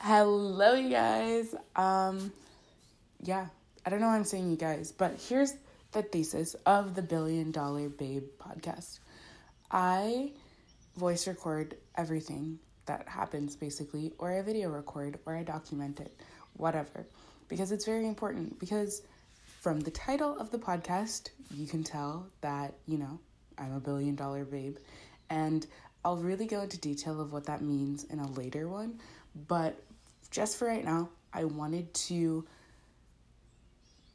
Hello, you guys. I don't know why I'm saying you guys, but here's the thesis of the $1 Billion Babe podcast. I voice record everything that happens, basically, or I video record, or I document it, whatever, because it's very important, because from the title of the podcast, you can tell that, I'm a $1 Billion babe, and I'll really go into detail of what that means in a later one, but just for right now, I wanted to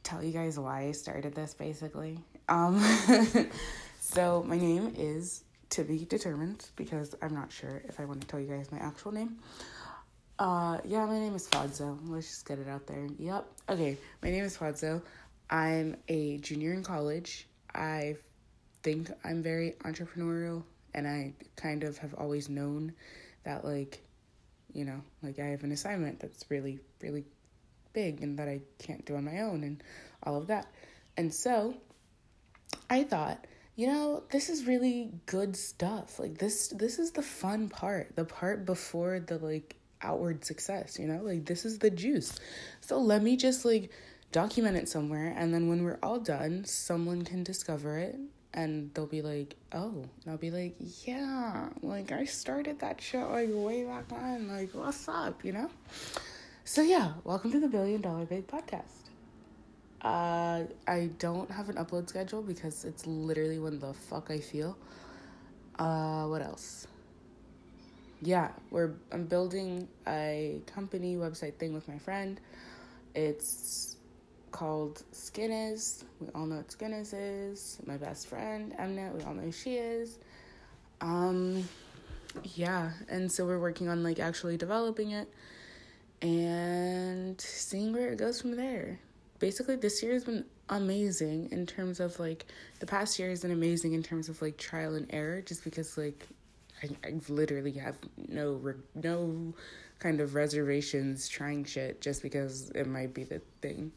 tell you guys why I started this, basically. So my name is to be determined, because I'm not sure if I want to tell you guys my actual name. My name is Fadzo. Let's just get it out there. Yep. Okay, my name is Fadzo. I'm a junior in college. I think I'm very entrepreneurial, and I kind of have always known that, I have an assignment that's really, really big and that I can't do on my own and all of that. And so I thought, this is really good stuff. This is the fun part, the part before the outward success, this is the juice. So let me just document it somewhere, and then when we're all done, someone can discover it and they'll be like, oh, and I'll be like, yeah, I started that shit way back on, what's up, So yeah, welcome to the $1 Billion Babe podcast. I don't have an upload schedule because it's literally when the fuck I feel. What else? Yeah, I'm building a company website thing with my friend. It's called Skinness. We all know what Skinness is. My best friend, Emnet, we all know who she is. And so we're working on actually developing it and seeing where it goes from there. Basically, this year has been amazing in terms of the past year has been amazing in terms of trial and error, just because I literally have no kind of reservations trying shit just because it might be the thing,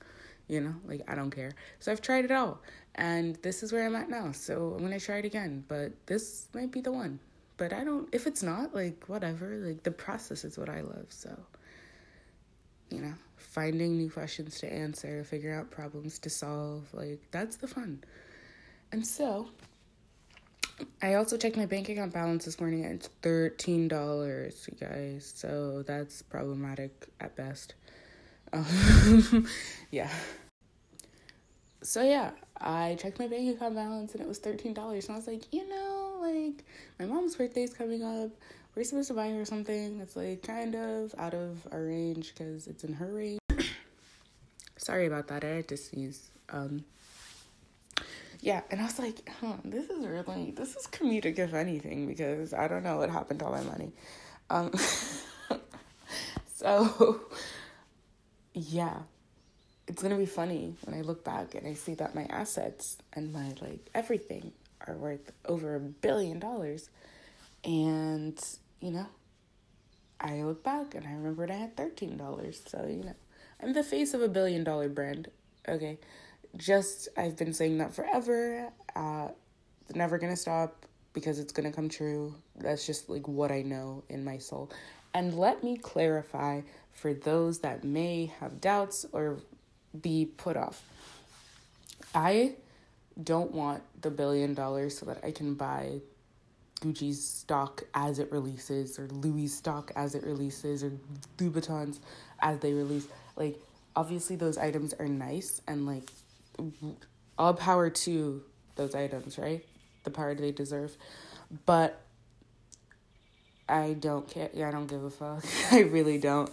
I don't care. So I've tried it all, and this is where I'm at now, so I'm gonna try it again, but this might be the one. But if it's not, whatever, the process is what I love, so, finding new questions to answer, figure out problems to solve, that's the fun. And so I also checked my bank account balance this morning, and it's $13, you guys, so that's problematic at best. So yeah, I checked my bank account balance, and it was $13, and I was like, my mom's birthday's coming up, we're supposed to buy her something that's, kind of out of our range, because it's in her range. Sorry about that, I had to sneeze. And I was like, this is comedic if anything, because I don't know what happened to all my money. So, yeah, it's going to be funny when I look back and I see that my assets and my, everything are worth over $1 billion. And, I look back and I remembered I had $13. So, I'm the face of a $1 billion brand. Okay. I've been saying that forever, never gonna stop, because it's gonna come true. That's just, what I know in my soul. And let me clarify for those that may have doubts or be put off. I don't want the $1 billion so that I can buy Gucci's stock as it releases, or Louis' stock as it releases, or Louboutins as they release. Obviously, those items are nice, and, all power to those items, right? The power they deserve. But I don't care. Yeah, I don't give a fuck. I really don't.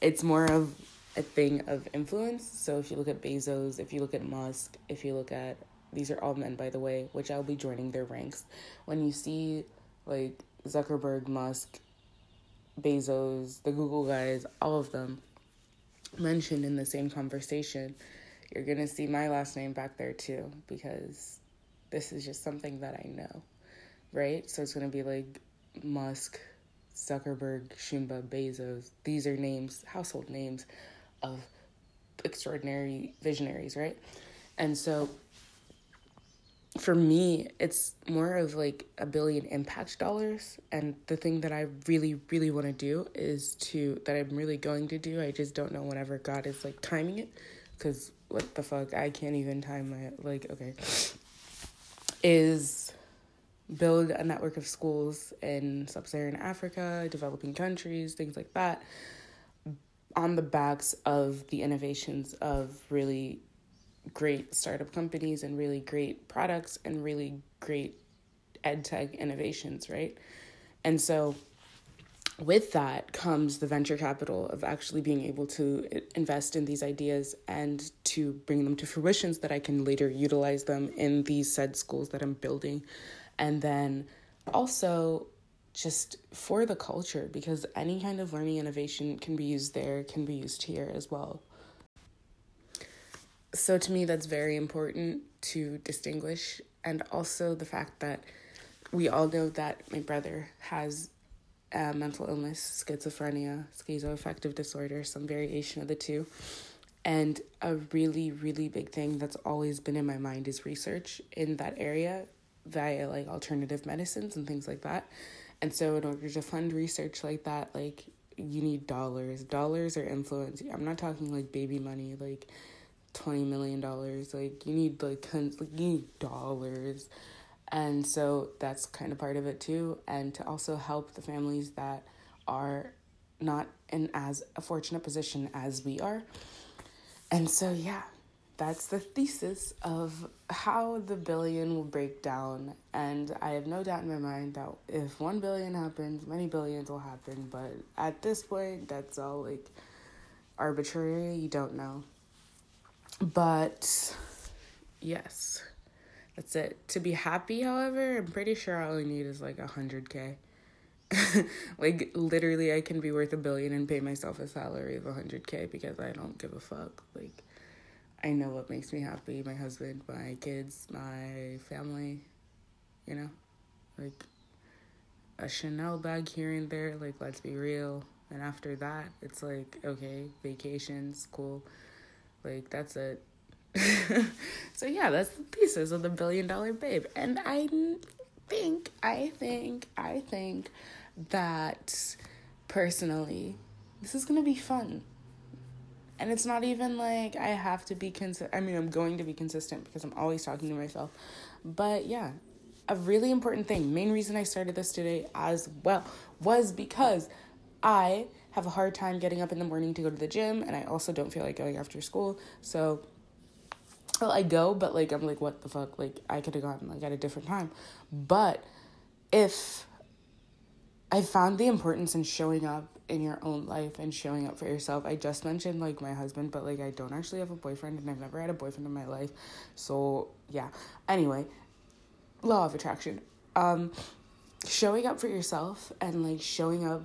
It's more of a thing of influence. So if you look at Bezos, if you look at Musk, if you look at... These are all men, by the way, which I'll be joining their ranks. When you see, Zuckerberg, Musk, Bezos, the Google guys, all of them mentioned in the same conversation, you're going to see my last name back there too, because this is just something that I know, right? So it's going to be Musk, Zuckerberg, Shumba, Bezos. These are names, household names of extraordinary visionaries, right? And so for me, it's more of like $1 billion impact dollars. And the thing that I really, really want to do is that I'm really going to do. I just don't know whenever God is like timing it, because what the fuck, I can't even time my, like, okay, is build a network of schools in sub-Saharan Africa, developing countries, things like that, on the backs of the innovations of really great startup companies and really great products and really great ed tech innovations, right? And so with that comes the venture capital of actually being able to invest in these ideas and to bring them to fruition so that I can later utilize them in these said schools that I'm building. And then also just for the culture, because any kind of learning innovation can be used there, can be used here as well. So to me, that's very important to distinguish. And also the fact that we all know that my brother has mental illness, schizophrenia, schizoaffective disorder, some variation of the two. And a really, really big thing that's always been in my mind is research in that area via like alternative medicines and things like that. And so in order to fund research like that, like, you need dollars. Dollars or influence. I'm not talking like baby money, like $20 million, like you need dollars. And so that's kind of part of it too. And to also help the families that are not in as a fortunate position as we are. And so yeah, that's the thesis of how the billion will break down. And I have no doubt in my mind that if 1 billion happens, many billions will happen, but at this point that's all like arbitrary, you don't know. But yes, that's it. To be happy, however, I'm pretty sure all I need is like 100K. Like, literally, I can be worth $1 billion and pay myself a salary of 100K because I don't give a fuck. Like, I know what makes me happy. My husband, my kids, my family, you know? Like, a Chanel bag here and there, like, let's be real. And after that, it's like, okay, vacations, cool. Like, that's it. So yeah, that's the thesis of the $1 billion babe. And I think that personally, this is going to be fun. And it's not even like I have to be consistent. I mean, I'm going to be consistent because I'm always talking to myself. But yeah, a really important thing, main reason I started this today as well, was because I have a hard time getting up in the morning to go to the gym, and I also don't feel like going after school. So, well, I go, but like I'm like, what the fuck, like I could have gotten like at a different time. But if I found the importance in showing up in your own life and showing up for yourself. I just mentioned like my husband, but like I don't actually have a boyfriend, and I've never had a boyfriend in my life. So yeah, anyway, law of attraction, showing up for yourself and like showing up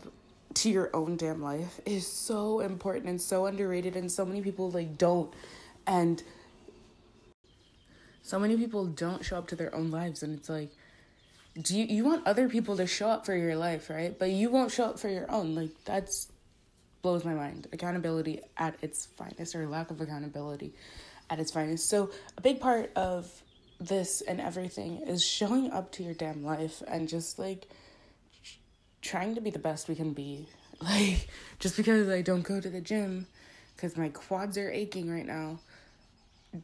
to your own damn life is so important and so underrated, and so many people like don't, and so many people don't show up to their own lives. And it's like, do you want other people to show up for your life, right? But you won't show up for your own. Like, that's blows my mind. Accountability at its finest, or lack of accountability at its finest. So a big part of this and everything is showing up to your damn life and just like trying to be the best we can be. Like, just because I don't go to the gym because my quads are aching right now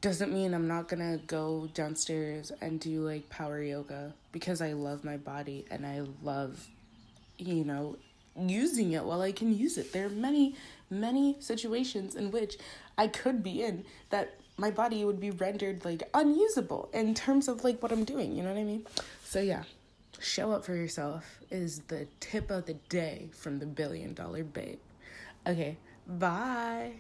doesn't mean I'm not gonna go downstairs and do like power yoga, because I love my body and I love, you know, using it while I can use it. There are many, many situations in which I could be in that my body would be rendered like unusable in terms of like what I'm doing, you know what I mean? So yeah. Show up for yourself is the tip of the day from the $1 billion babe. Okay, bye.